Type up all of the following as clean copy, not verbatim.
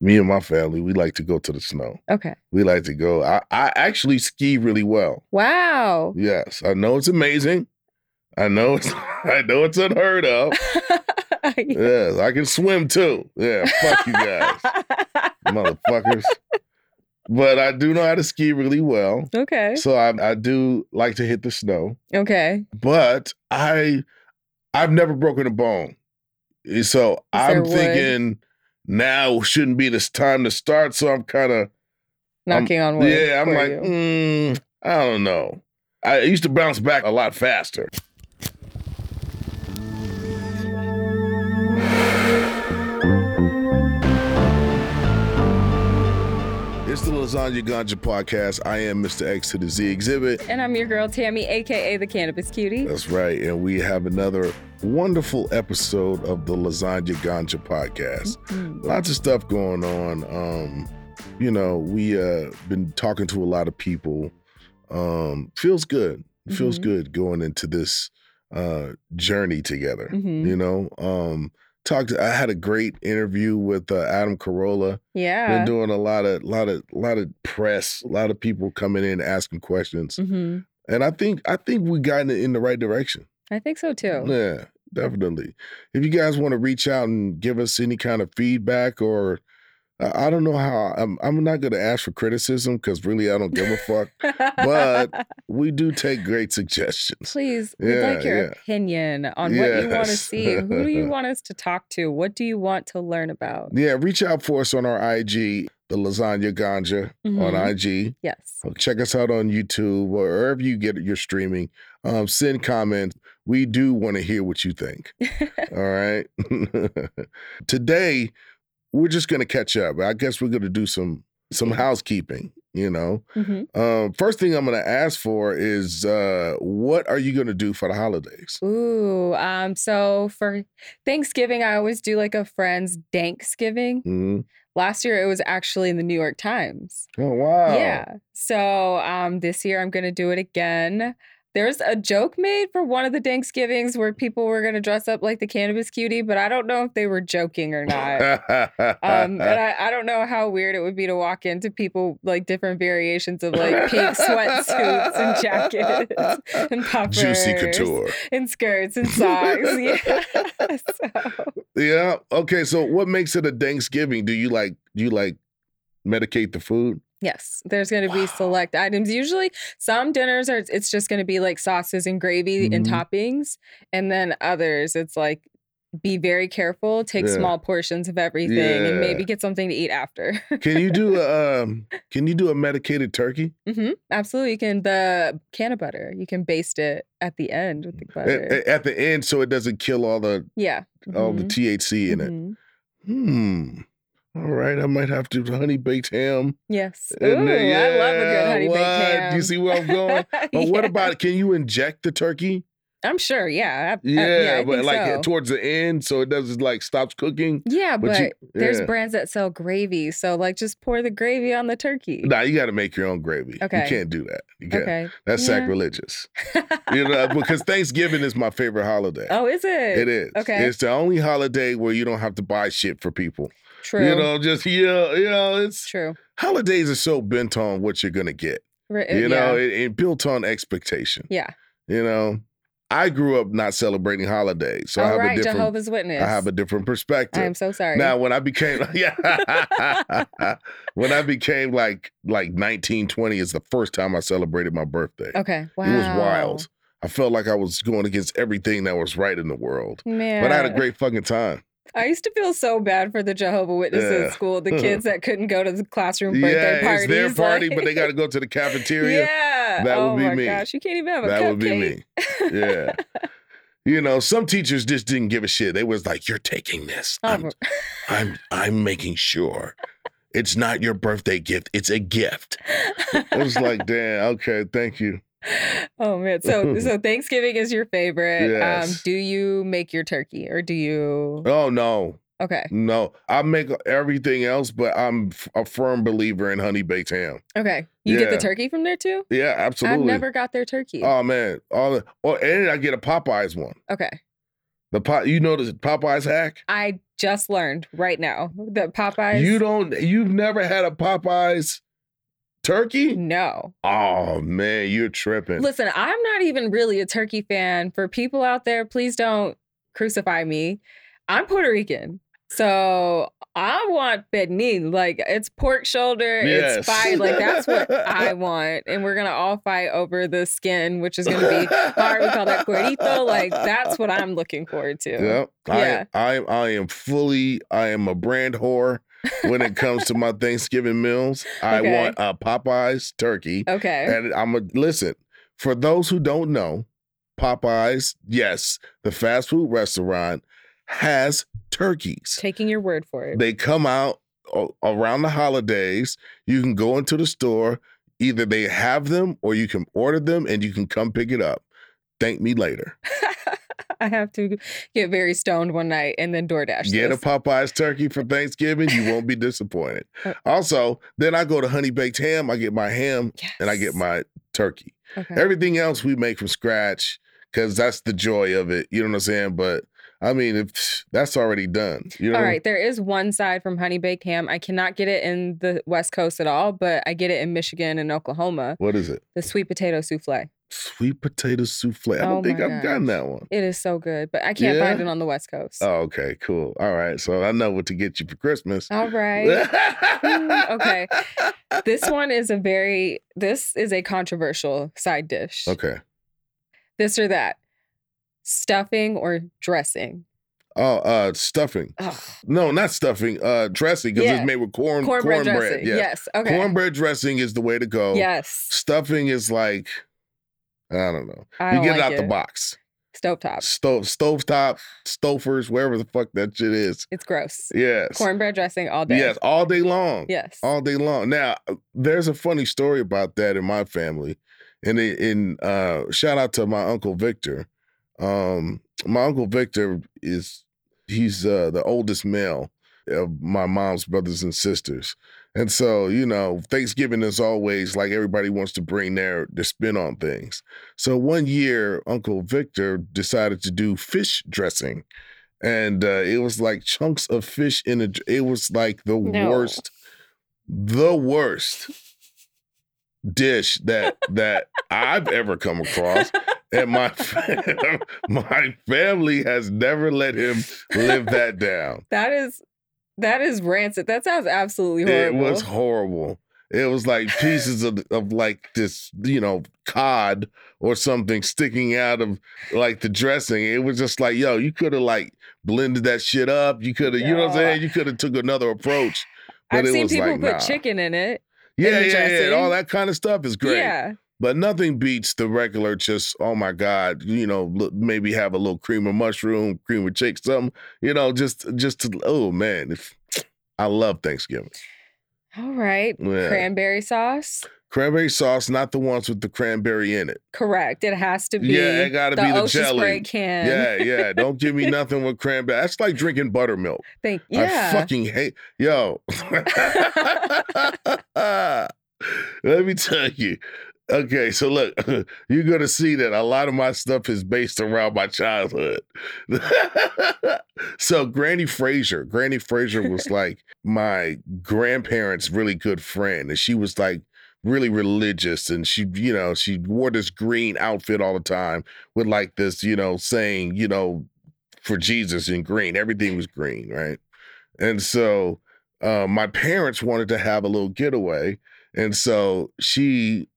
Me and my family, we like to go to the snow. Okay. We like to go. I actually ski really well. Wow. Yes. I know it's amazing. I know it's unheard of. Yes. Yes, I can swim too. Yeah, fuck you guys. Motherfuckers. But I do know how to ski really well. Okay. So I do like to hit the snow. Okay. But I've never broken a bone. So I'm thinking... Wood? Now shouldn't be this time to start, so I'm kind of... Knocking on wood. Yeah, I'm like, I don't know. I used to bounce back a lot faster. It's the Lasagna Ganja Podcast. I am Mr. X to the Z Xzibit. And I'm your girl, Tammy, a.k.a. the Cannabis Cutie. That's right, and we have another... wonderful episode of the Lasagna Ganja Podcast. Mm-hmm. Lots of stuff going on. We been talking to a lot of people. Feels good. Mm-hmm. Feels good going into this journey together. Mm-hmm. I had a great interview with Adam Carolla. Yeah. Been doing a lot of press, a lot of people coming in asking questions. Mm-hmm. And I think we got in the right direction. I think so, too. Yeah, definitely. If you guys want to reach out and give us any kind of feedback or I don't know how, I'm not going to ask for criticism because really I don't give a fuck, but we do take great suggestions. Please, we'd like your opinion on what you want to see. Who do you want us to talk to? What do you want to learn about? Yeah, reach out for us on our IG, the Lasagna Ganja on IG. Yes. Check us out on YouTube or wherever you get your streaming. Send comments. We do want to hear what you think. All right. Today, we're just going to catch up. I guess we're going to do some housekeeping, Mm-hmm. First thing I'm going to ask for is what are you going to do for the holidays? Ooh, so for Thanksgiving, I always do like a friend's Danksgiving. Mm-hmm. Last year, it was actually in the New York Times. Oh, wow. Yeah. So this year, I'm going to do it again. There's a joke made for one of the Thanksgivings where people were going to dress up like the Cannabis Cutie, but I don't know if they were joking or not. And I don't know how weird it would be to walk into people like different variations of like pink sweatsuits and jackets and puffers. Juicy Couture. And skirts and socks. Yeah. Yeah. Okay. So what makes it a Thanksgiving? Do you medicate the food? Yes, there's going to be select items. Usually some dinners it's just going to be like sauces and gravy and toppings. And then others, it's like, be very careful, take small portions of everything and maybe get something to eat after. Can you do a medicated turkey? Mm-hmm. Absolutely. You can, the can of butter, you can baste it at the end with the butter. At the end so it doesn't kill all the, all the THC in it. Hmm. All right, I might have to honey baked ham. Yes. Ooh, I love a good honey baked ham. Do you see where I'm going? But what about, can you inject the turkey? I'm sure, yeah. I think towards the end, so it doesn't stops cooking. Yeah, but there's brands that sell gravy, so just pour the gravy on the turkey. Nah, you got to make your own gravy. Okay, you can't do that. You can't. Okay, that's sacrilegious. Because Thanksgiving is my favorite holiday. Oh, is it? It is. Okay, it's the only holiday where you don't have to buy shit for people. True. It's true. Holidays are so bent on what you're gonna get. It built on expectation. Yeah. I grew up not celebrating holidays, so Jehovah's Witness. I have a different perspective. I am so sorry. Now, when I became like 19, 20 is the first time I celebrated my birthday. Okay, wow, it was wild. I felt like I was going against everything that was right in the world. Man. But I had a great fucking time. I used to feel so bad for the Jehovah's Witnesses at school, the kids that couldn't go to the classroom birthday parties. It's their party, but they got to go to the cafeteria. Yeah. That would be me. Oh, my gosh. You can't even have a cupcake. That would be me. Yeah. Some teachers just didn't give a shit. They was like, you're taking this. I'm making sure it's not your birthday gift. It's a gift. It was like, damn, okay, thank you. Oh, man. So Thanksgiving is your favorite. Yes. Do you make your turkey or do you? Oh, no. Okay. No, I make everything else, but I'm a firm believer in honey baked ham. Okay. You get the turkey from there too? Yeah, absolutely. I've never got their turkey. Oh, man. And I get a Popeyes one. Okay. You know the Popeyes hack? I just learned right now that Popeyes. You've never had a Popeyes turkey? No. Oh man, you're tripping. Listen, I'm not even really a turkey fan. For people out there, please don't crucify me. I'm Puerto Rican. So I want pernil, like it's pork shoulder, yes. It's fight, like that's what I want. And we're going to all fight over the skin, which is going to be hard. We call that cuerito, like that's what I'm looking forward to. Yep. Yeah. I am a brand whore when it comes to my Thanksgiving meals. I want a Popeyes turkey. Okay. And listen, for those who don't know, Popeyes, yes, the fast food restaurant, has turkeys. Taking your word for it. They come out around the holidays. You can go into the store. Either they have them or you can order them and you can come pick it up. Thank me later. I have to get very stoned one night and then DoorDash. Get a Popeyes turkey for Thanksgiving. You won't be disappointed. Also, then I go to Honey Baked Ham. I get my ham and I get my turkey. Okay. Everything else we make from scratch because that's the joy of it. You know what I'm saying? But I mean, that's already done. You know? All right. There is one side from Honey Baked Ham. I cannot get it in the West Coast at all, but I get it in Michigan and Oklahoma. What is it? The sweet potato souffle. Sweet potato souffle. I don't think I've gotten that one. It is so good, but I can't find it on the West Coast. Oh, okay. Cool. All right. So I know what to get you for Christmas. All right. Okay. This is a controversial side dish. Okay. This or that. Stuffing or dressing? Oh, stuffing. Ugh. No, not stuffing. Dressing, because it's made with cornbread. Dressing. Yeah. Yes. Okay. Cornbread dressing is the way to go. Yes. Stuffing is like, I don't know. You get it out the box. Stove top. Stove top, Stouffer's, wherever the fuck that shit is. It's gross. Yes. Cornbread dressing all day. Yes, all day long. Yes. All day long. Now, there's a funny story about that in my family. And shout out to my Uncle Victor. My Uncle Victor he's the oldest male of my mom's brothers and sisters. And so, you know, Thanksgiving is always like everybody wants to bring their spin on things. So one year, Uncle Victor decided to do fish dressing. And it was like chunks of fish it was like the worst dish that I've ever come across. And my family has never let him live that down. That is rancid. That sounds absolutely horrible. It was horrible. It was like pieces of like this, you know, cod or something sticking out of like the dressing. It was just like, yo, you could have like blended that shit up. You could have, you know what I'm saying? You could have took another approach. But I've seen people put chicken in it. Yeah. All that kind of stuff is great. Yeah. But nothing beats the regular just, oh, my God, you know, maybe have a little cream of mushroom, cream of chick, something, you know, just oh, man, I love Thanksgiving. All right. Yeah. Cranberry sauce. Cranberry sauce, not the ones with the cranberry in it. Correct. It has to be. Yeah, it got to be the jelly. Spray can. Yeah. Don't give me nothing with cranberry. That's like drinking buttermilk. I fucking hate. Yo. Let me tell you. Okay, so look, you're going to see that a lot of my stuff is based around my childhood. So Granny Fraser was like my grandparents' really good friend. And she was like really religious. And she, you know, she wore this green outfit all the time with like this, you know, saying, you know, for Jesus in green. Everything was green, right? And so my parents wanted to have a little getaway. And so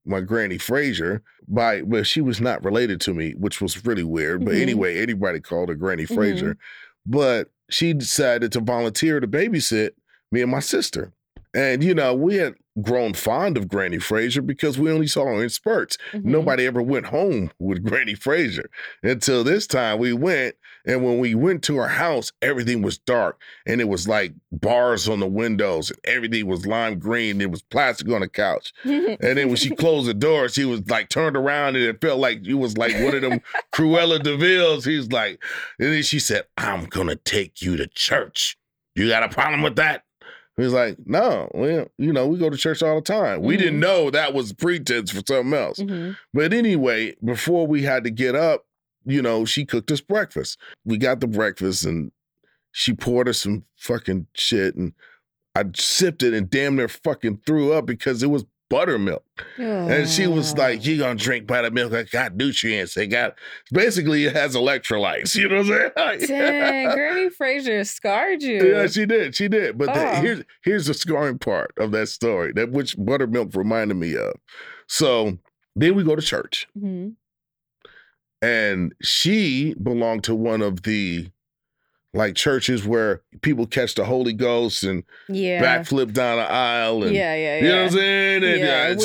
my Granny Fraser, but she was not related to me, which was really weird. But anyway, anybody called her Granny Fraser. But she decided to volunteer to babysit me and my sister. And, you know, we had grown fond of Granny Fraser because we only saw her in spurts. Nobody ever went home with Granny Fraser until this time we went. And when we went to her house, everything was dark and it was like bars on the windows and everything was lime green. And it was plastic on the couch. And then when she closed the door, she was like turned around and it felt like it was like one of them Cruella de Vil's. He's like, and then she said, I'm going to take you to church. You got a problem with that? He's like, no, well, you know, we go to church all the time. We didn't know that was pretense for something else. But anyway, before we had to get up, you know, she cooked us breakfast. We got the breakfast and she poured us some fucking shit and I sipped it and damn near fucking threw up because it was buttermilk. Yeah. And she was like, you gonna drink buttermilk? I got nutrients. They got, basically it has electrolytes. You know what I'm saying? Dang, Granny Fraser scarred you. Yeah, she did. She did. But here's the scarring part of that story, that which buttermilk reminded me of. So then we go to church. Mm-hmm. And she belonged to one of the like churches where people catch the Holy Ghost and backflip down the aisle. And, you know what I'm saying? And,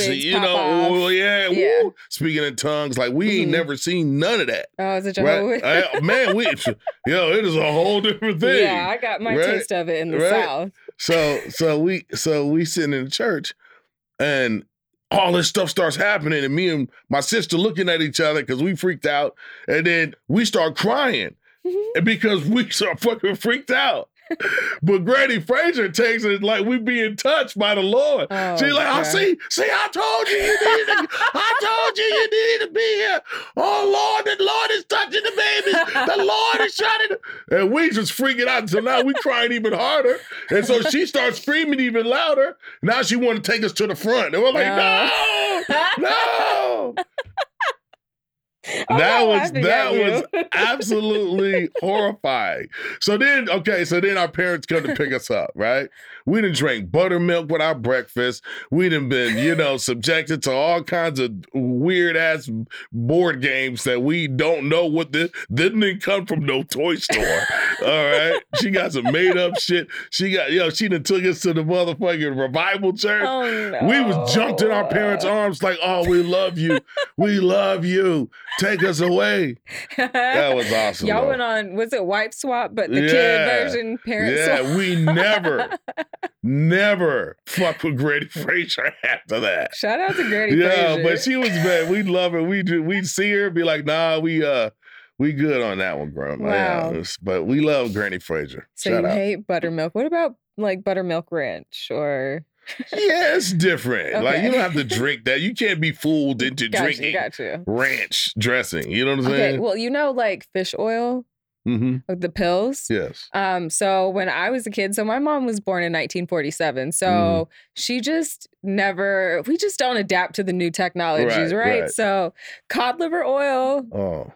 speaking in tongues. Like, we ain't never seen none of that. Oh, is it Jehovah's? Right? It is a whole different thing. Yeah, I got my taste of it in the South. So we sitting in the church and all this stuff starts happening and me and my sister looking at each other because we freaked out. And then we start crying. And because we are fucking freaked out. But Granny Fraser takes it like we being touched by the Lord. Oh, she's like, I told you you need to be here. Oh, Lord, the Lord is touching the babies. The Lord is shining. And we just freaking out until now. We crying even harder. And so she starts screaming even louder. Now she want to take us to the front. And we're like, no. That was absolutely horrifying. So then our parents come to pick us up, right? We done drank buttermilk with our breakfast. We done been, subjected to all kinds of weird ass board games that we don't know what this didn't come from no toy store. All right. She got some made up shit. She got, she done took us to the motherfucking revival church. Oh, no. We was jumped in our parents' arms like, oh, we love you. We love you. Take us away. That was awesome. Y'all went on, was it Wipe Swap, but the kid version, parents swap? Yeah, we never fuck with Granny Fraser after that. Shout out to Granny Fraser. Yeah, but she was bad. We love her. We'd see her, be like, nah, we good on that one, bro. Wow. Yeah, but we love Granny Fraser. So shout you out. Hate buttermilk. What about like buttermilk ranch or... Yeah, it's different. Okay. Like, you don't have to drink that. You can't be fooled into drinking ranch dressing. You know what I'm saying? Okay, well, like fish oil, like the pills? Yes. So when I was a kid, so my mom was born in 1947. So she just we just don't adapt to the new technologies, right? So cod liver oil. Oh.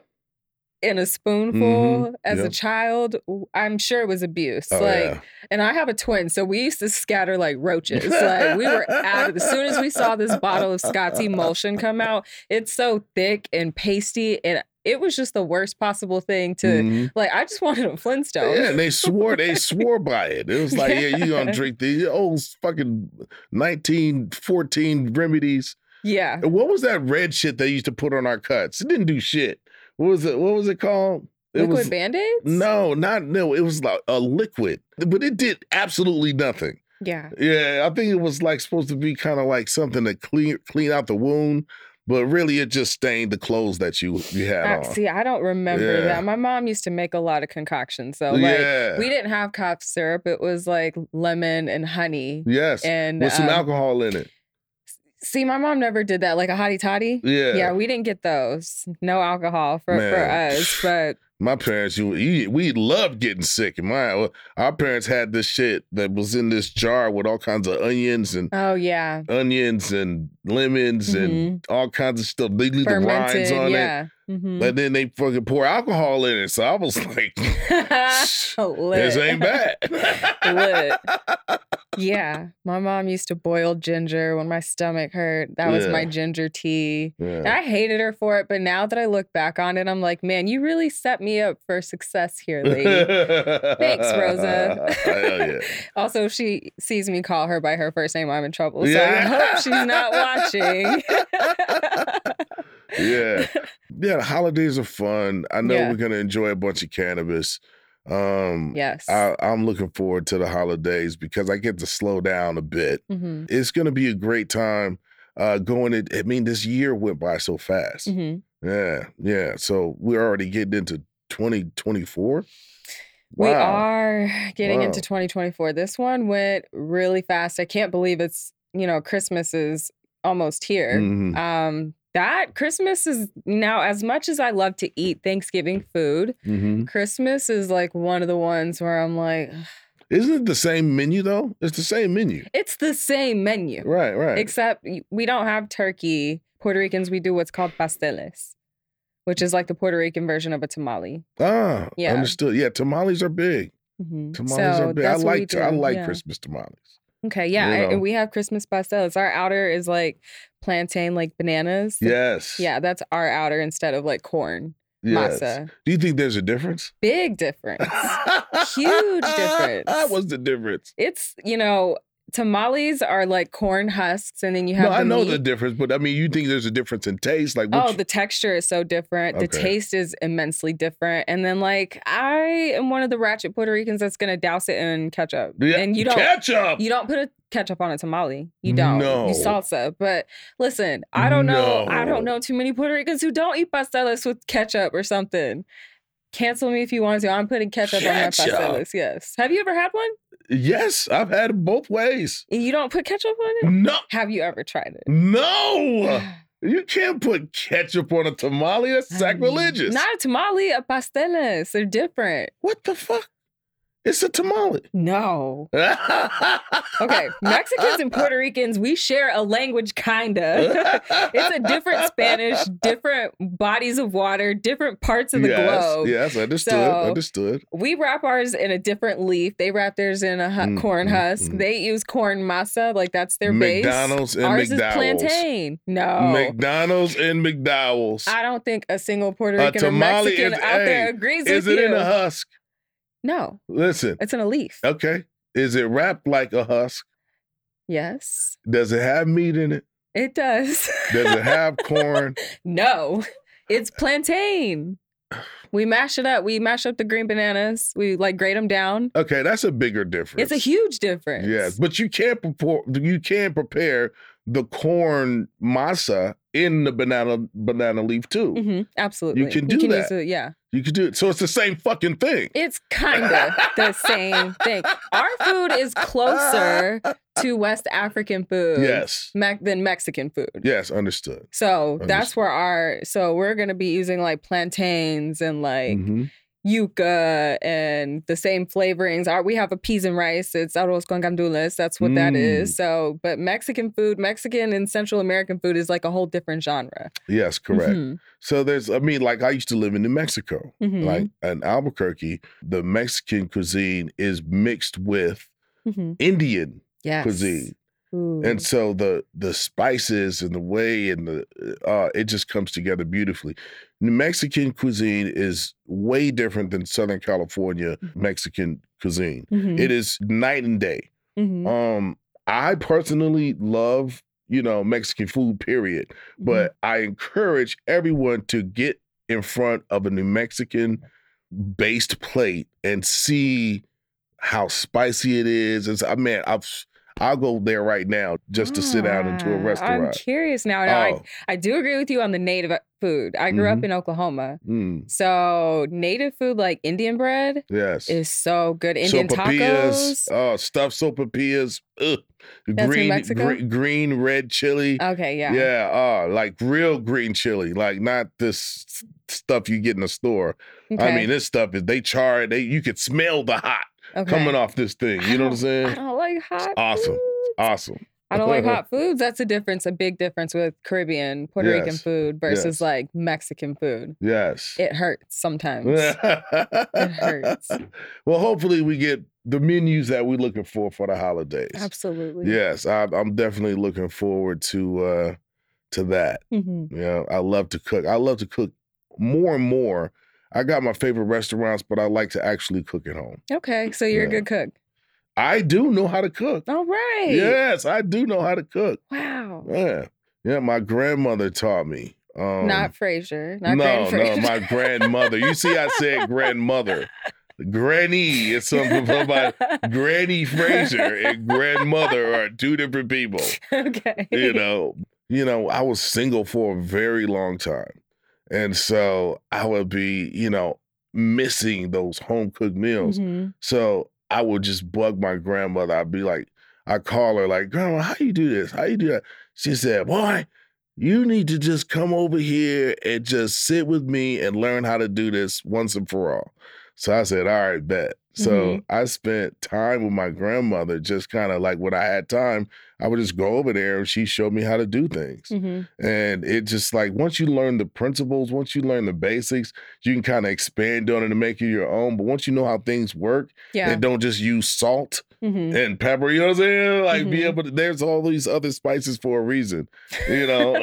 In a spoonful as a child, I'm sure it was abuse. And I have a twin, so we used to scatter like roaches. Like we were out of it. As soon as we saw this bottle of Scott's emulsion come out, it's so thick and pasty, and it was just the worst possible thing to I just wanted a Flintstone. Yeah, and they swore by it. It was like, you're gonna drink these old fucking 1914 remedies. Yeah. And what was that red shit they used to put on our cuts? It didn't do shit. What was it called? Liquid Band-Aids? No, it was like a liquid. But it did absolutely nothing. Yeah. Yeah, I think it was like supposed to be kind of like something to clean out the wound. But really, it just stained the clothes that you had on. See, I don't remember that. My mom used to make a lot of concoctions. So, we didn't have cough syrup. It was like lemon and honey. Yes, and with some alcohol in it. See, my mom never did that, like a hottie toddy. Yeah. Yeah, we didn't get those. No alcohol for us, but... My parents, we loved getting sick. Our parents had this shit that was in this jar with all kinds of onions and... Oh, yeah. Onions and lemons and all kinds of stuff. They leave the rinds on it. Mm-hmm. But then they fucking pour alcohol in it. So I was like, this ain't bad. Lit. Yeah. My mom used to boil ginger when my stomach hurt. That was my ginger tea. Yeah. And I hated her for it. But now that I look back on it, I'm like, man, you really set me up for success here, lady. Thanks, Rosa. Hell yeah. Also, if she sees me call her by her first name, I'm in trouble. So I hope she's not watching. Yeah. Yeah, the holidays are fun. I know we're going to enjoy a bunch of cannabis. Yes. I'm looking forward to the holidays because I get to slow down a bit. Mm-hmm. It's going to be a great time this year went by so fast. Mm-hmm. Yeah, yeah. So we're already getting into 2024. Wow. We are getting into 2024. This one went really fast. I can't believe it's, Christmas is almost here. that Christmas is now, as much as I love to eat Thanksgiving food, mm-hmm. Christmas is like one of the ones where I'm like, isn't it the same menu though? It's the same menu. It's the same menu. Right, right. Except we don't have turkey. Puerto Ricans, we do what's called pasteles, which is like the Puerto Rican version of a tamale. Ah, yeah. Understood. Yeah, tamales are big. Mm-hmm. Tamales are big. I like Christmas tamales. Okay, yeah, you know. We have Christmas pasteles. Our outer is like plantain, like bananas. Yes. Yeah, that's our outer instead of like corn. Yes. Masa. Do you think there's a difference? Big difference. Huge difference. What's the difference? It's, you know, tamales are like corn husks, and then you have the meat. I know the difference, but I mean, you think there's a difference in taste? Like, the texture is so different. Okay. The taste is immensely different. And then, like, I am one of the ratchet Puerto Ricans that's gonna douse it in ketchup. Yeah. And you don't put a ketchup on a tamale. You don't. No. You salsa. But listen, I don't know. I don't know too many Puerto Ricans who don't eat pasteles with ketchup or something. Cancel me if you want to. I'm putting ketchup on my pasteles. Yes. Have you ever had one? Yes, I've had it both ways. You don't put ketchup on it? No. Have you ever tried it? No. You can't put ketchup on a tamale. That's sacrilegious. I mean, not a tamale, a pasteles. They're different. What the fuck? It's a tamale. No. Okay. Mexicans and Puerto Ricans, we share a language, kinda. It's a different Spanish, different bodies of water, different parts of the globe. Yes, understood. So understood. We wrap ours in a different leaf. They wrap theirs in a corn husk. They use corn masa, like that's their McDonald's base. Ours is plantain. No. McDonald's and McDowell's. I don't think a single Puerto Rican or Mexican out there agrees with you. Is it in a husk? No. Listen. It's in a leaf. Okay. Is it wrapped like a husk? Yes. Does it have meat in it? It does. Does it have corn? No. It's plantain. We mash it up. We mash up the green bananas. We like grate them down. Okay, that's a bigger difference. It's a huge difference. Yes, but you can prepare the corn masa in the banana leaf too. Mm-hmm, absolutely. You can do that. You can do it. So it's the same fucking thing. It's kind of the same thing. Our food is closer to West African food than Mexican food. Yes, understood. So that's where we're going to be using like plantains and like yuca and the same flavorings. We have a peas and rice. It's arroz con gandules. That's what that is. So, but Mexican and Central American food is like a whole different genre. Yes, correct. Mm-hmm. So I used to live in New Mexico. Mm-hmm. Like in Albuquerque, the Mexican cuisine is mixed with Indian cuisine. Ooh. And so the spices and the way and it just comes together beautifully. New Mexican cuisine is way different than Southern California Mexican cuisine. Mm-hmm. It is night and day. Mm-hmm. I personally love, you know, Mexican food, period. But I encourage everyone to get in front of a New Mexican-based plate and see how spicy it is. And so, I'll go there right now just to sit down into a restaurant. I'm curious now. I do agree with you on the native food. I grew up in Oklahoma. Mm. So native food like Indian bread is so good. Indian sopapillas, tacos. Oh, stuffed sopapillas. Ugh. That's in Mexico? Green, red chili. Okay, yeah. Yeah, like real green chili. Like not this stuff you get in the store. Okay. I mean, this stuff, they char it. You could smell the hot. Okay. Coming off this thing. You know what I'm saying? I don't like hot foods. Awesome. I don't like hot foods. That's a big difference with Caribbean, Puerto Rican food versus like Mexican food. Yes. It hurts sometimes. It hurts. Well, hopefully we get the menus that we're looking for the holidays. Absolutely. Yes. I'm definitely looking forward to that. Mm-hmm. You know, I love to cook. I love to cook more and more. I got my favorite restaurants, but I like to actually cook at home. Okay, so you're a good cook. I do know how to cook. All right. Yes, I do know how to cook. Wow. Yeah, my grandmother taught me. Not Fraser. No, my grandmother. You see, I said grandmother. Granny is something about Granny Fraser and grandmother are two different people. Okay. You know, I was single for a very long time. And so I would be, you know, missing those home-cooked meals. Mm-hmm. So I would just bug my grandmother. I'd call her like, Grandma, how you do this? How you do that? She said, boy, you need to just come over here and just sit with me and learn how to do this once and for all. So I said, all right, bet. So I spent time with my grandmother, just kind of like when I had time, I would just go over there and she showed me how to do things. And it just like, once you learn the principles, once you learn the basics, you can kind of expand on it and make it your own. But once you know how things work and don't just use salt and pepper, you know what I'm saying? Like be able to, there's all these other spices for a reason, you know,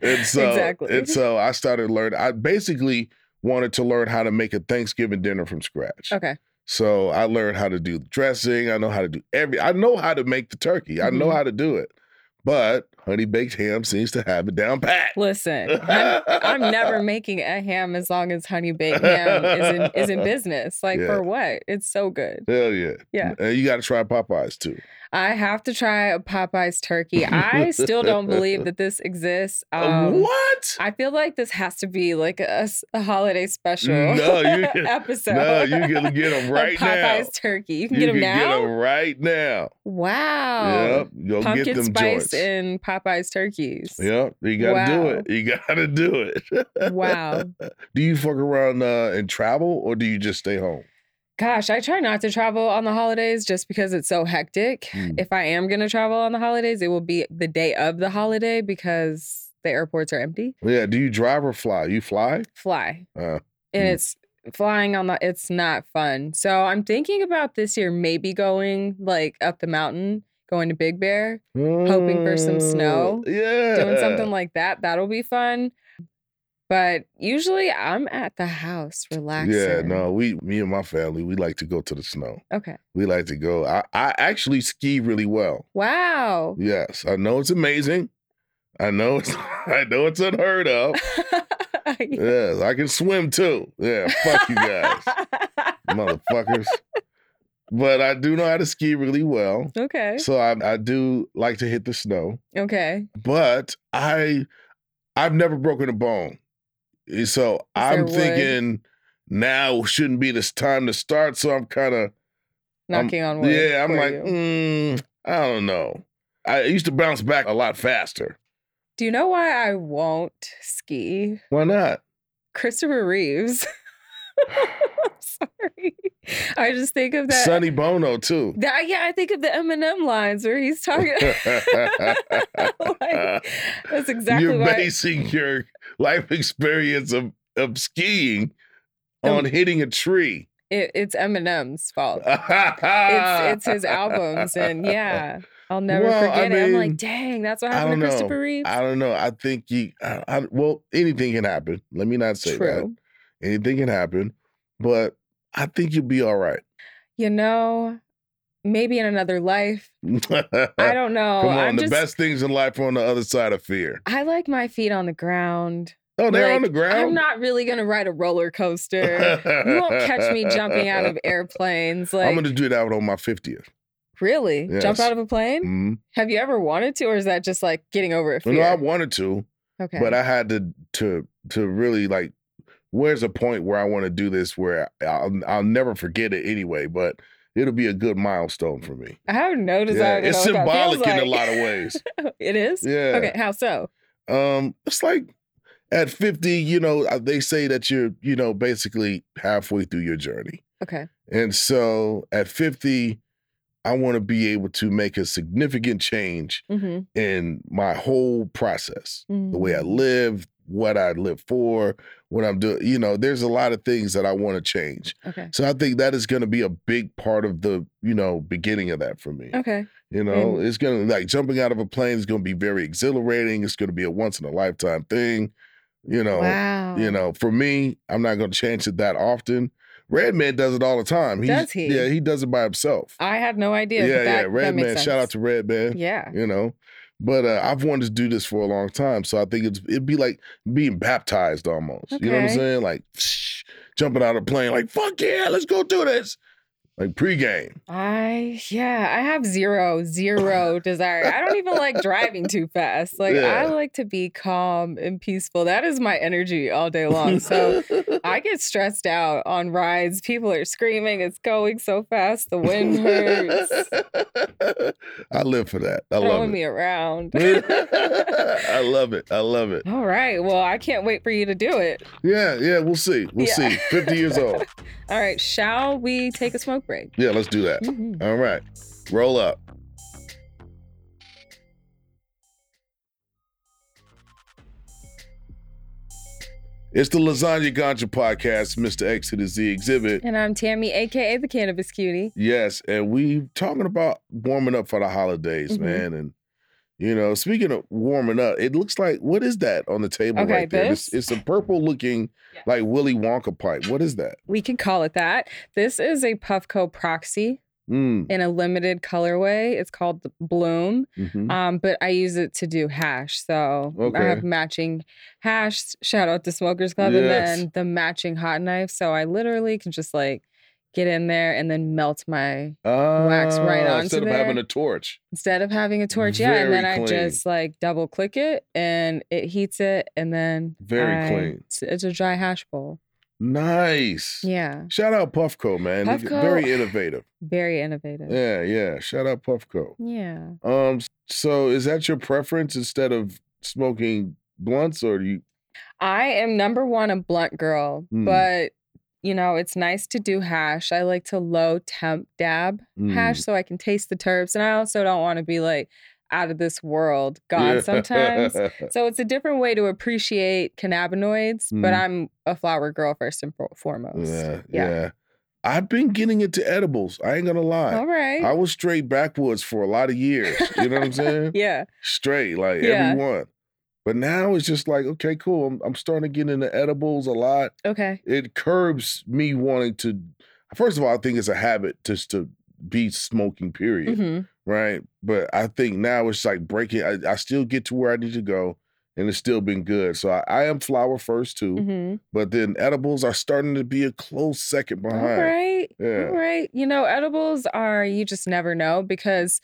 And so, and so I started learning, I basically wanted to learn how to make a Thanksgiving dinner from scratch. Okay. So I learned how to do the dressing. I know how to do I know how to make the turkey. I know how to do it. But Honey Baked Ham seems to have it down pat. Listen, I'm never making a ham as long as Honey Baked Ham is in business. Like, for what? It's so good. Hell yeah. Yeah. And you got to try Popeyes, too. I have to try a Popeyes turkey. I still don't believe that this exists. What? I feel like this has to be like a holiday special episode. No, you can get them right now. Popeyes turkey. You can get them now? You can get them right now. Wow. Yep. Go pumpkin get them spice joints. And Popeyes turkeys. Yep. You got to do it. You got to do it. Wow. Do you fuck around and travel or do you just stay home? Gosh, I try not to travel on the holidays just because it's so hectic. If I am going to travel on the holidays, it will be the day of the holiday because the airports are empty. Yeah. Do you drive or fly? You fly? Fly. And it's flying it's not fun. So I'm thinking about this year maybe going like up the mountain, going to Big Bear, hoping for some snow. Yeah. Doing something like that. That'll be fun. But usually I'm at the house relaxing. Yeah, no, me and my family, we like to go to the snow. Okay. We like to go. I actually ski really well. Wow. Yes. I know it's amazing. I know it's unheard of. Yes, I can swim too. Yeah, fuck you guys. Motherfuckers. But I do know how to ski really well. Okay. So I do like to hit the snow. Okay. But I've never broken a bone. So I'm thinking now shouldn't be this time to start. So I'm kind of knocking on wood. Yeah, I'm like, I don't know. I used to bounce back a lot faster. Do you know why I won't ski? Why not? Christopher Reeves. I'm sorry. I just think of that. Sonny Bono, too. I think of the Eminem lines where he's talking. Like, that's exactly You're basing your life experience of skiing on hitting a tree. It's Eminem's fault. it's his albums. And yeah, I'll never forget it. I'm like, dang, that's what happened to Christopher Reeves. I don't know. I think anything can happen. Let me not say that. Anything can happen, but I think you'll be all right. You know, maybe in another life. I don't know. Come on, the best things in life are on the other side of fear. I like my feet on the ground. Oh, they're on the ground? I'm not really going to ride a roller coaster. You won't catch me jumping out of airplanes. Like, I'm going to do that on my 50th. Really? Yes. Jump out of a plane? Mm-hmm. Have you ever wanted to, or is that just like getting over a fear? No, I wanted to. Okay. But I had to really like, where's a point where I want to do this where I'll never forget it anyway, but it'll be a good milestone for me. I haven't noticed that. It's symbolic in a lot of ways. It is? Yeah. Okay, how so? It's like at 50, you know, they say that you're, you know, basically halfway through your journey. Okay. And so at 50, I want to be able to make a significant change in my whole process, the way I live, what I live for, what I'm doing. You know, there's a lot of things that I want to change. Okay. So I think that is going to be a big part of the, you know, beginning of that for me. Okay. You know, it's going to, like, jumping out of a plane is going to be very exhilarating. It's going to be a once in a lifetime thing. You know, you know, for me, I'm not going to change it that often. Redman does it all the time. Does he? Yeah, he does it by himself. I had no idea. Yeah. Redman, shout out to Redman. Yeah. You know. But I've wanted to do this for a long time, so I think it'd be like being baptized almost. Okay. You know what I'm saying? Like, jumping out of a plane, like, fuck yeah, let's go do this. Like pregame. I have zero desire. I don't even like driving too fast. Like I like to be calm and peaceful. That is my energy all day long. So I get stressed out on rides. People are screaming. It's going so fast. The wind hurts. I live for that. I love it. Throwing me around. I love it. All right. Well, I can't wait for you to do it. Yeah. We'll see. 50 years old. All right. Shall we take a smoke break? Yeah, let's do that. Mm-hmm. All right. Roll up. It's the Lasagna Ganja Podcast, Mr. X to the Z Xzibit. And I'm Tammy, a.k.a. the Cannabis Cutie. Yes, and we talking about warming up for the holidays, mm-hmm. man. And, you know, speaking of warming up, it looks like, what is that on the table right there? It's a purple-looking, like Willy Wonka pipe. What is that? We could call it that. This is a Puffco Proxy in a limited colorway. It's called the Bloom, but I use it to do hash. So I have matching hash. Shout out to Smokers Club, and then the matching hot knife. So I literally can just like get in there and then melt my wax right onto instead of having a torch. Very and then clean. I just like double click it and it heats it, and then clean. It's a dry hash bowl. Nice. Yeah. Shout out Puffco, man. Puffco, very innovative. Very innovative. Yeah. Shout out Puffco. Yeah. So is that your preference instead of smoking blunts, or do you? I am number one a blunt girl, but you know, it's nice to do hash. I like to low temp dab hash so I can taste the terps. And I also don't want to be like out of this world gone sometimes. So it's a different way to appreciate cannabinoids, but I'm a flower girl first and foremost. Yeah. I've been getting into edibles. I ain't gonna lie. All right. I was straight backwoods for a lot of years. You know what I'm saying? Yeah. Straight, like everyone. But now it's just like, okay, cool. I'm starting to get into edibles a lot. Okay. It curbs me wanting to, first of all, I think it's a habit just to be smoking, period. Mm-hmm. Right? But I think now it's like breaking. I still get to where I need to go, and it's still been good. So I am flower first too, but then edibles are starting to be a close second behind. All right. You know, edibles are, you just never know, because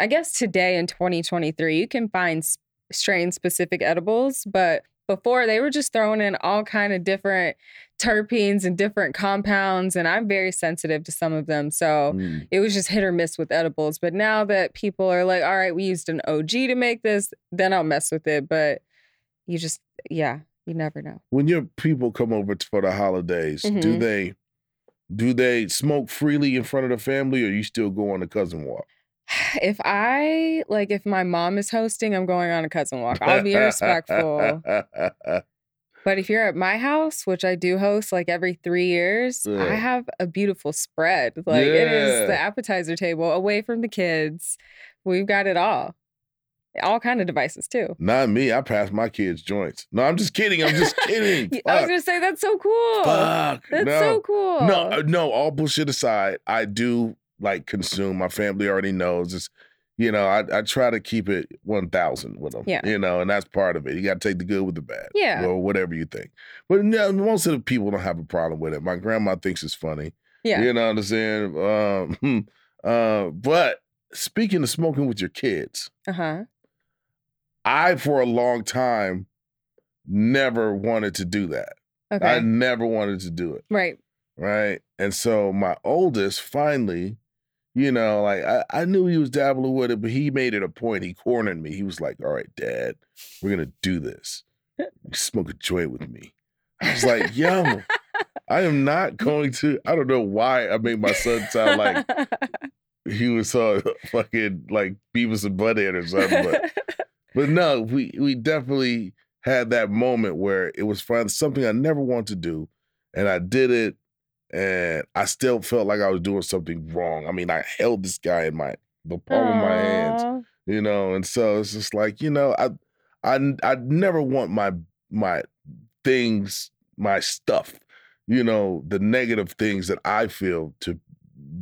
I guess today in 2023, you can find strain-specific edibles, but before they were just throwing in all kind of different terpenes and different compounds, and I'm very sensitive to some of them, so it was just hit or miss with edibles. But now that people are like, all right, we used an OG to make this, then I'll mess with it. But you just, you never know. When your people come over for the holidays, do they smoke freely in front of the family, or you still go on the cousin walk? If my mom is hosting, I'm going on a cousin walk. I'll be respectful. But if you're at my house, which I do host like every 3 years, I have a beautiful spread. Like it is the appetizer table away from the kids. We've got it all. All kind of devices too. Not me. I pass my kids joints. No, I'm just kidding. I was gonna say that's so cool. That's so cool. No. All bullshit aside, I do like consume. My family already knows. It's, you know, I try to keep it 1,000 with them. Yeah. You know, and that's part of it. You got to take the good with the bad. Yeah. Or whatever you think. But no, most of the people don't have a problem with it. My grandma thinks it's funny. Yeah. You know what I'm saying? But speaking of smoking with your kids, I, for a long time, never wanted to do that. Okay. I never wanted to do it. Right. And so my oldest finally, you know, like I knew he was dabbling with it, but he made it a point. He cornered me. He was like, all right, Dad, we're going to do this. Smoke a joint with me. I was like, yo, I am not going to. I don't know why I made my son sound like he was so fucking like Beavis and Butthead or something. But no, we definitely had that moment where it was fun, something I never wanted to do. And I did it. And I still felt like I was doing something wrong. I mean, I held this guy in the palm of my hands, you know. And so it's just like, you know, I never want my things, my stuff, you know, the negative things that I feel to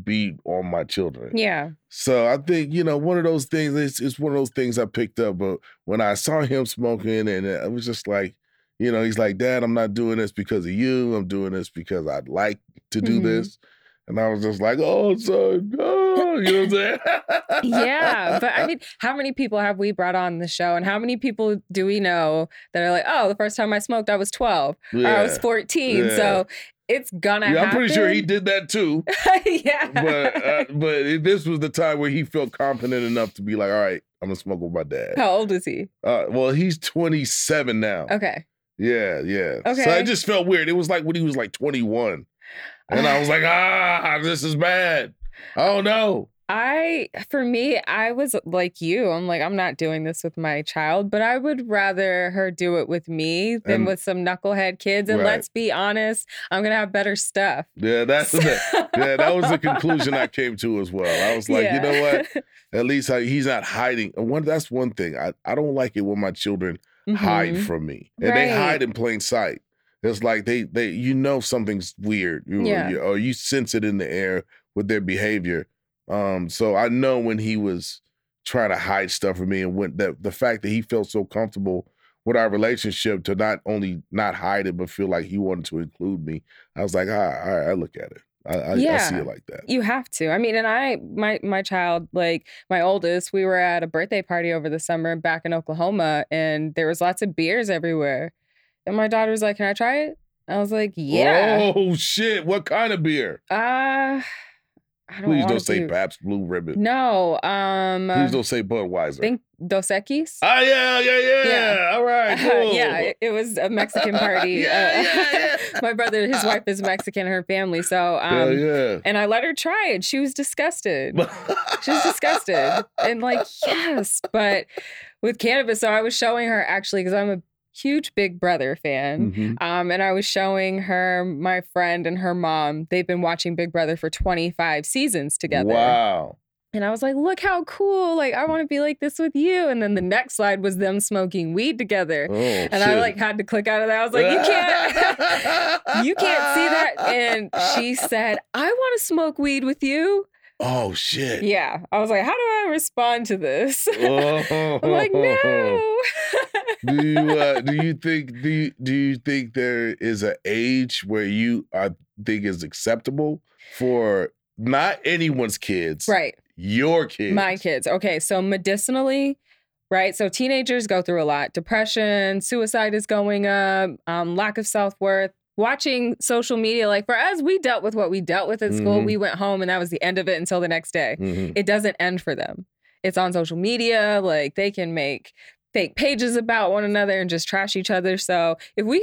be on my children. Yeah. So I think, you know, one of those things. It's one of those things I picked up. But when I saw him smoking, and I was just like, you know, he's like, Dad, I'm not doing this because of you. I'm doing this because I'd like to do this. And I was just like, oh, son, oh, you know what I'm saying? Yeah. But I mean, how many people have we brought on the show? And how many people do we know that are like, oh, the first time I smoked, I was 12 or I was 14. Yeah. So it's gonna happen. I'm pretty sure he did that too. Yeah. But this was the time where he felt confident enough to be like, all right, I'm going to smoke with my dad. How old is he? Well, he's 27 now. Okay. Yeah, yeah. Okay. So it just felt weird. It was like when he was like 21. And I was like, this is bad. I don't know. For me, I was like you. I'm like, I'm not doing this with my child, but I would rather her do it with me than with some knucklehead kids. And let's be honest, I'm going to have better stuff. Yeah, that was the conclusion I came to as well. I was like, you know what? At least he's not hiding. That's one thing. I don't like it when my children hide from me. And they hide in plain sight. It's like they you know something's weird, or you sense it in the air with their behavior. So I know when he was trying to hide stuff from me, and the fact that he felt so comfortable with our relationship to not only not hide it, but feel like he wanted to include me, I was like, I look at it. I see it like that. You have to. I mean, and my child, like my oldest, we were at a birthday party over the summer back in Oklahoma, and there was lots of beers everywhere. And my daughter was like, can I try it? I was like, yeah. Oh, shit. What kind of beer? Please don't say Pabst Blue Ribbon. No. Please don't say Budweiser. Think Dos Equis. Oh, yeah. All right. Cool. Yeah, it was a Mexican party. My brother, his wife is Mexican, her family. So, and I let her try it. She was disgusted. And like, yes, but with cannabis. So I was showing her actually, because I'm a huge Big Brother fan. And I was showing her my friend and her mom. They've been watching Big Brother for 25 seasons together. Wow. And I was like, look how cool. Like, I want to be like this with you. And then the next slide was them smoking weed together. Oh, and shit. I like had to click out of that. I was like, you can't see that. And she said, I want to smoke weed with you. Oh, shit. Yeah. I was like, how do I respond to this? I'm like, no. Do you think there is an age where I think is acceptable for not anyone's kids, right? Your kids, my kids. Okay, so medicinally, right? So teenagers go through a lot: depression, suicide is going up, lack of self-worth. Watching social media, like for us, we dealt with what we dealt with at school. We went home, and that was the end of it until the next day. It doesn't end for them. It's on social media. Like they can make fake pages about one another and just trash each other. So if we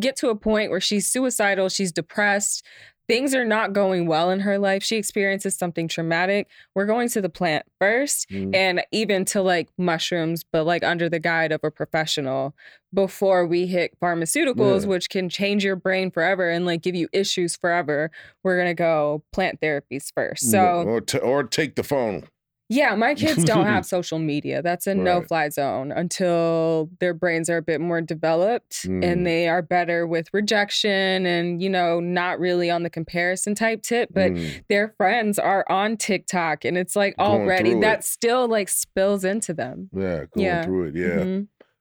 get to a point where she's suicidal, she's depressed, things are not going well in her life, she experiences something traumatic, we're going to the plant first and even to like mushrooms, but like under the guide of a professional before we hit pharmaceuticals, which can change your brain forever and like give you issues forever. We're going to go plant therapies first. So or take the phone. Yeah, my kids don't have social media. That's a no-fly zone until their brains are a bit more developed and they are better with rejection and, you know, not really on the comparison type tip. But their friends are on TikTok, and it's like already that still like spills into them. Yeah, through it. Yeah,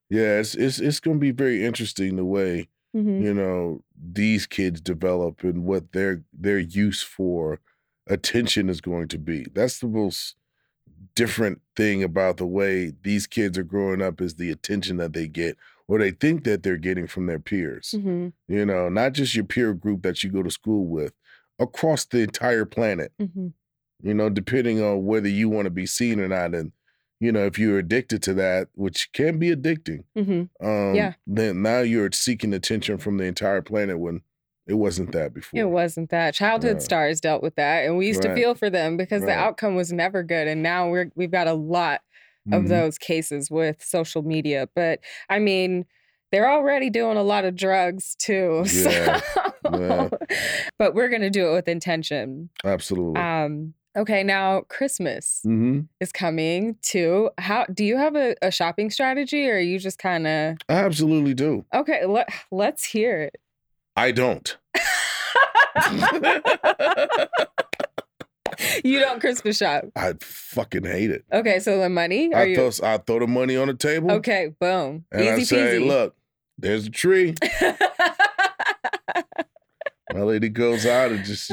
yeah. It's going to be very interesting the way you know these kids develop and what their use for attention is going to be. That's the most different thing about the way these kids are growing up is the attention that they get or they think that they're getting from their peers. You know, not just your peer group that you go to school with, across the entire planet, you know, depending on whether you want to be seen or not. And, you know, if you're addicted to that, which can be addicting, then now you're seeking attention from the entire planet when it wasn't that before. It wasn't that. Childhood stars dealt with that, and we used to feel for them because the outcome was never good. And now we've got a lot of those cases with social media. But I mean, they're already doing a lot of drugs too. Yeah. So. Yeah. But we're gonna do it with intention. Absolutely. Okay, now Christmas is coming too. How do you have a shopping strategy, or are you just kind of? I absolutely do. Okay, let's hear it. I don't. You don't Christmas shop. I fucking hate it. Okay, so the money? I throw the money on the table. Okay, boom. And easy I say, peasy. Look, there's a tree. My lady goes out and just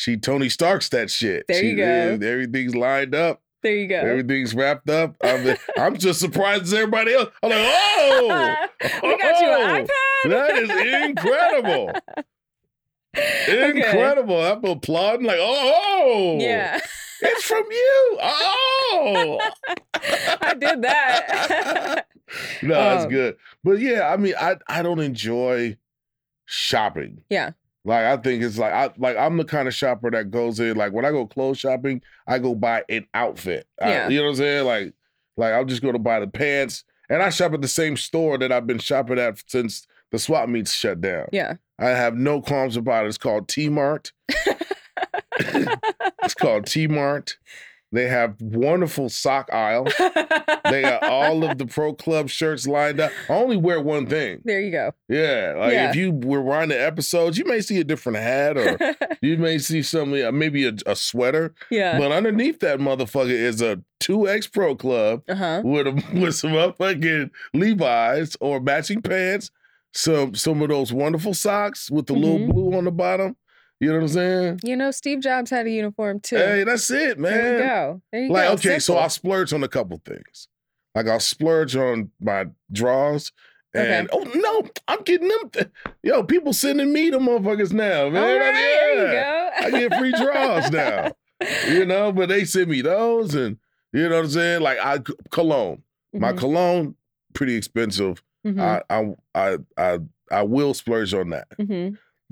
She Tony Stark's that shit. There you go. Everything's lined up. There you go. Everything's wrapped up. I'm just surprised as everybody else. I'm like, oh! We got you an iPad? That is incredible. Incredible. Okay. I'm applauding like, oh! Yeah. It's from you. Oh! I did that. No, it's good. But yeah, I mean, I don't enjoy shopping. Yeah. Like, I think it's like, I'm the kind of shopper that goes in, like, when I go clothes shopping, I go buy an outfit. Yeah. You know what I'm saying? Like I'm just going to buy the pants. And I shop at the same store that I've been shopping at since the swap meets shut down. Yeah. I have no qualms about it. It's called T-Mart. It's called T-Mart. They have wonderful sock aisle. They got all of the Pro Club shirts lined up. I only wear one thing. There you go. Yeah. Like if you rewind the episodes, you may see a different hat or you may see something, maybe a sweater. Yeah. But underneath that motherfucker is a 2X Pro Club with some motherfucking Levi's or matching pants, some of those wonderful socks with the little blue on the bottom. You know what I'm saying? You know, Steve Jobs had a uniform too. Hey, that's it, man. There you go. There you go. Okay, simple. So I'll splurge on a couple things. Like I'll splurge on my drawers and I'm getting them. Yo, people sending me the motherfuckers now, man. All right, there you go. I get free draws now. You know, but they send me those and you know what I'm saying? Like cologne. My cologne, pretty expensive. I will splurge on that.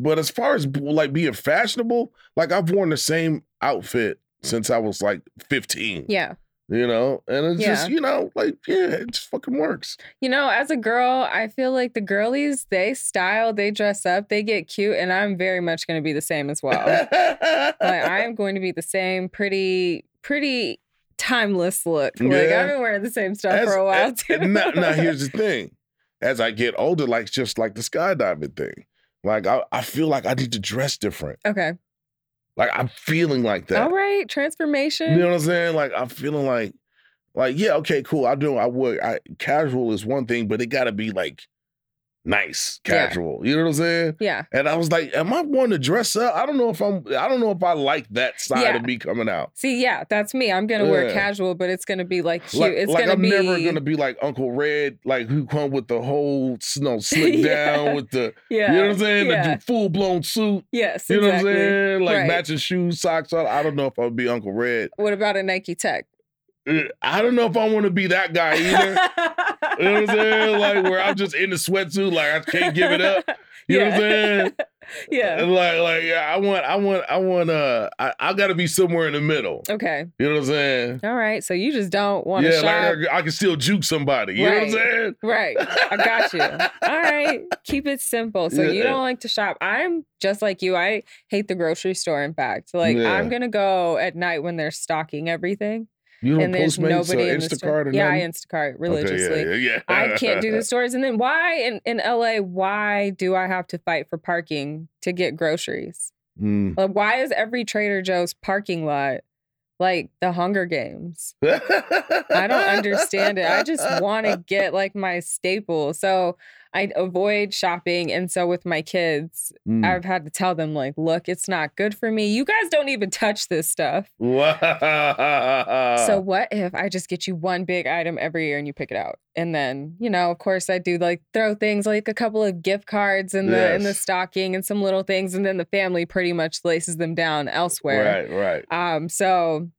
But as far as like being fashionable, like I've worn the same outfit since I was like 15. Yeah. You know, and it's just, you know, like, yeah, it just fucking works. You know, as a girl, I feel like the girlies, they style, they dress up, they get cute. And I'm very much going to be the same as well. Like I am going to be the same pretty timeless look. Yeah. Like I've been wearing the same stuff for a while too. Now here's the thing. As I get older, like just like the skydiving thing. Like, I feel like I need to dress different. Okay. Like, I'm feeling like that. All right. Transformation. You know what I'm saying? Like, I'm feeling like yeah, okay, cool. Casual is one thing, but it got to be, like, nice casual. Yeah. You know what I'm saying? Yeah. And I was like, am I one to dress up? I don't know if I like that side of me coming out. See, yeah, that's me. I'm going to wear casual, but it's going to be like cute. I'm never going to be like Uncle Red, like who come with the whole slick down with the, you know what I'm saying? Yeah. The full blown suit. Yes, you know exactly. what I'm saying? Like matching shoes, socks. I don't know if I would be Uncle Red. What about a Nike Tech? I don't know if I want to be that guy either. You know what I'm saying? Like where I'm just in the sweatsuit, like I can't give it up. You know what I'm saying? Yeah. Like I gotta be somewhere in the middle. Okay. You know what I'm saying? All right. So you just don't want to shop. Like I can still juke somebody. You know what I'm saying? Right. I got you. All right. Keep it simple. So you don't like to shop. I'm just like you. I hate the grocery store, in fact. Like I'm gonna go at night when they're stocking everything. You don't Postmates or Instacart or I Instacart religiously. Okay, I can't do the stores. And then why in LA, why do I have to fight for parking to get groceries? Like, why is every Trader Joe's parking lot like the Hunger Games? I don't understand it. I just want to get like my staple. So I avoid shopping. And so with my kids, I've had to tell them like, look, it's not good for me. You guys don't even touch this stuff. So what if I just get you one big item every year and you pick it out? And then, you know, of course I do like throw things like a couple of gift cards in the stocking and some little things. And then the family pretty much laces them down elsewhere. Right. So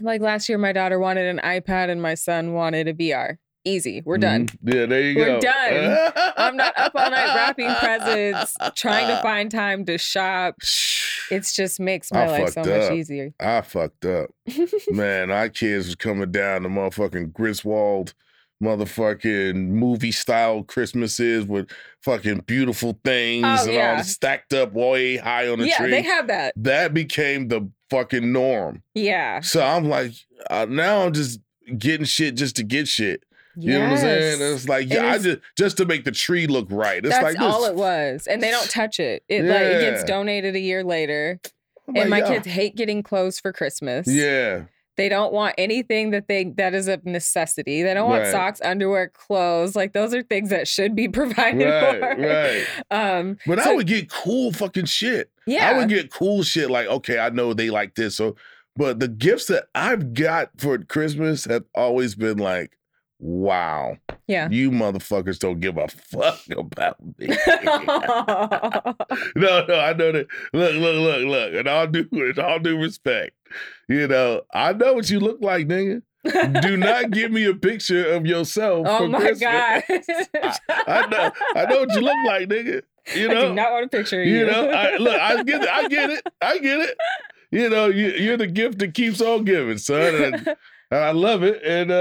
like last year, my daughter wanted an iPad and my son wanted a VR. Easy. We're done. Yeah, there you go. We're done. I'm not up all night wrapping presents, trying to find time to shop. It just makes my life so much easier. I fucked up. Man, our kids was coming down to motherfucking Griswold motherfucking movie-style Christmases with fucking beautiful things all stacked up way high on the tree. Yeah, they have that. That became the fucking norm. Yeah. So I'm like, now I'm just getting shit just to get shit. You know what I'm saying? It's like, I just to make the tree look right. That's like this. All it was. And they don't touch it. It gets donated a year later. And my kids hate getting clothes for Christmas. Yeah. They don't want anything that is of necessity. They don't want socks, underwear, clothes. Like, those are things that should be provided for. Right. But I would get cool fucking shit. Yeah. I would get cool shit like, okay, I know they like this. So, but the gifts that I've got for Christmas have always been like, wow. Yeah. You motherfuckers don't give a fuck about me. No, I know that. Look. In all due respect, you know, I know what you look like, nigga. Do not give me a picture of yourself. Oh my Christmas. God. I know what you look like, nigga. You know, I do not want a picture of you. You know, I get it. You know, you're the gift that keeps on giving, son. And I love it. And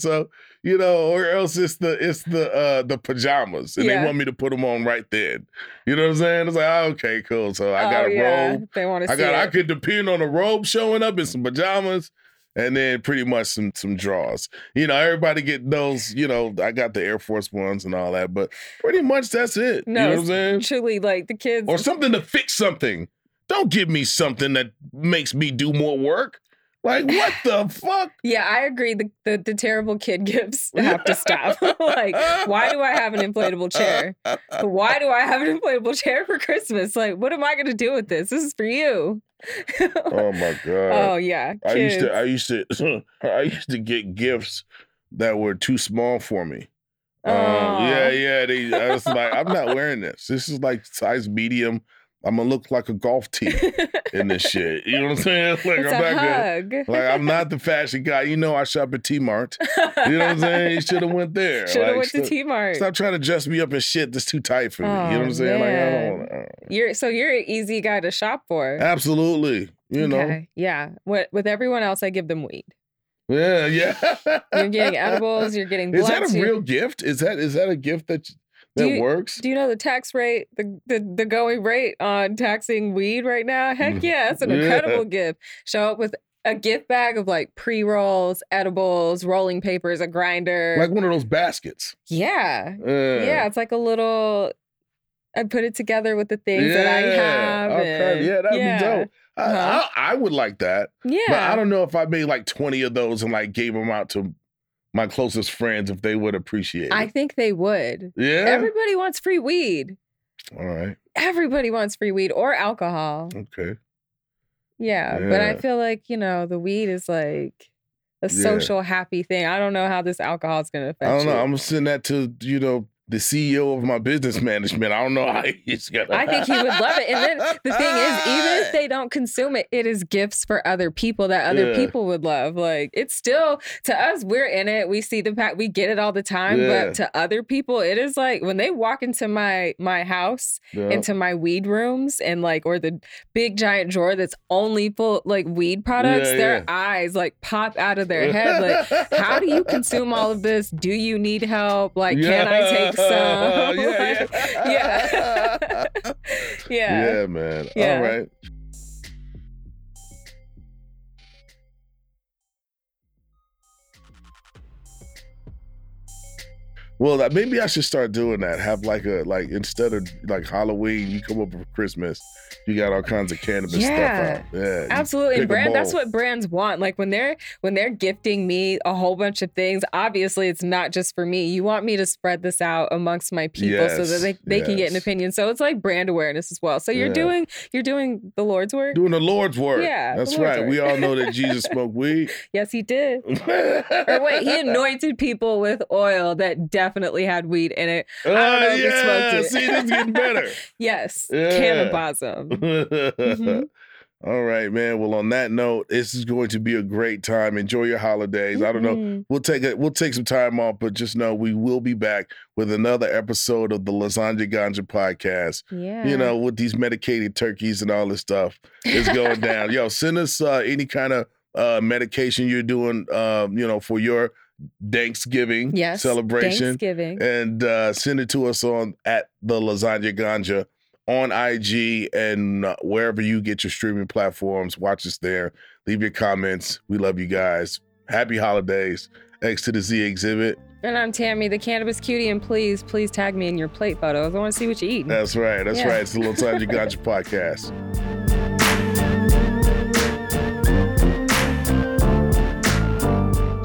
so, you know, or else it's the pajamas and they want me to put them on right then. You know what I'm saying? It's like, oh, okay, cool. So I got a robe. They want to see it. I could depend on a robe showing up and some pajamas and then pretty much some drawers. You know, everybody get those, you know, I got the Air Force Ones and all that, but pretty much that's it. No, you know what I'm saying? Truly, like the kids. Or something to fix something. Don't give me something that makes me do more work. Like, what the fuck? Yeah, I agree. The terrible kid gifts have to stop. Like, why do I have an inflatable chair? Why do I have an inflatable chair for Christmas? Like, what am I going to do with this? This is for you. Oh, my God. Oh, yeah. Kids. I used to get gifts that were too small for me. Yeah. I was like, I'm not wearing this. This is like size medium. I'm gonna look like a golf tee in this shit. You know what I'm saying? Like, it's I'm not the fashion guy. You know, I shop at T-Mart. You know what I'm saying? You should have went there. Should have went to T-Mart. Stop trying to dress me up in shit that's too tight for me. You know what I'm saying? Man. Like, I don't wanna. You're an easy guy to shop for. Absolutely. You know. Yeah. With everyone else, I give them weed. Yeah. You're getting edibles. You're getting blunts. Is that a real gift? Is that a gift that? That works. Do you know the tax rate, the going rate on taxing weed right now? Heck yeah, it's an incredible gift. Show up with a gift bag of like pre-rolls, edibles, rolling papers, a grinder. Like one of those baskets. Yeah. Yeah, it's like a little, I put it together with the things that I have. Okay. And, that'd be dope. Uh-huh. I would like that. Yeah. But I don't know if I made like 20 of those and like gave them out to my closest friends, if they would appreciate it. I think they would. Yeah. Everybody wants free weed. All right. Everybody wants free weed or alcohol. Okay. Yeah. But I feel like, you know, the weed is like a social happy thing. I don't know how this alcohol is going to affect you. I don't know. I'm going to send that to, you know, the CEO of my business management. I don't know how he's going to. I think he would love it. And then the thing is, even if they don't consume it, it is gifts for other people that other people would love. Like, it's still, to us, we're in it. We see the pack. We get it all the time. Yeah. But to other people, it is like when they walk into my house, into my weed rooms and like, or the big giant drawer that's only full like weed products, their eyes like pop out of their head. Like, how do you consume all of this? Do you need help? Like, can I take some? Yeah, man. Yeah. All right. Well, maybe I should start doing that. Have like instead of like Halloween, you come up with Christmas. You got all kinds of cannabis stuff out. Yeah, absolutely. And that's what brands want. Like when they're gifting me a whole bunch of things, obviously it's not just for me. You want me to spread this out amongst my people so that they can get an opinion. So it's like brand awareness as well. So you're doing the Lord's work. Doing the Lord's work. Yeah, that's right. Work. We all know that Jesus smoked weed. Yes, he did. Or wait, he anointed people with oil that definitely had weed in it. I don't know if he smoked it. See, this is getting better. Yes, cannabism. Mm-hmm. All right, man. Well, on that note, this is going to be a great time. Enjoy your holidays. Mm-hmm. I don't know. We'll take some time off, but just know we will be back with another episode of the Lasagna Ganja Podcast. Yeah. You know, with these medicated turkeys and all this stuff is going down. Yo, send us any kind of medication you're doing, you know, for your Thanksgiving celebration. Thanksgiving. And send it to us on at the Lasagna Ganja on IG and wherever you get your streaming platforms. Watch us there. Leave your comments. We love you guys. Happy holidays. X to the Z Xzibit. And I'm Tammy, the Cannabis Cutie. And please, please tag me in your plate photos. I want to see what you eat. That's right. That's right. It's the Lasagna Ganja Podcast.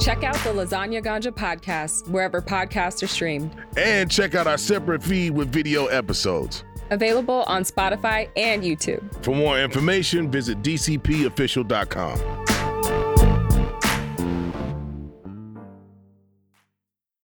Check out the Lasagna Ganja Podcast, wherever podcasts are streamed. And check out our separate feed with video episodes. Available on Spotify and YouTube. For more information, visit dcpofficial.com.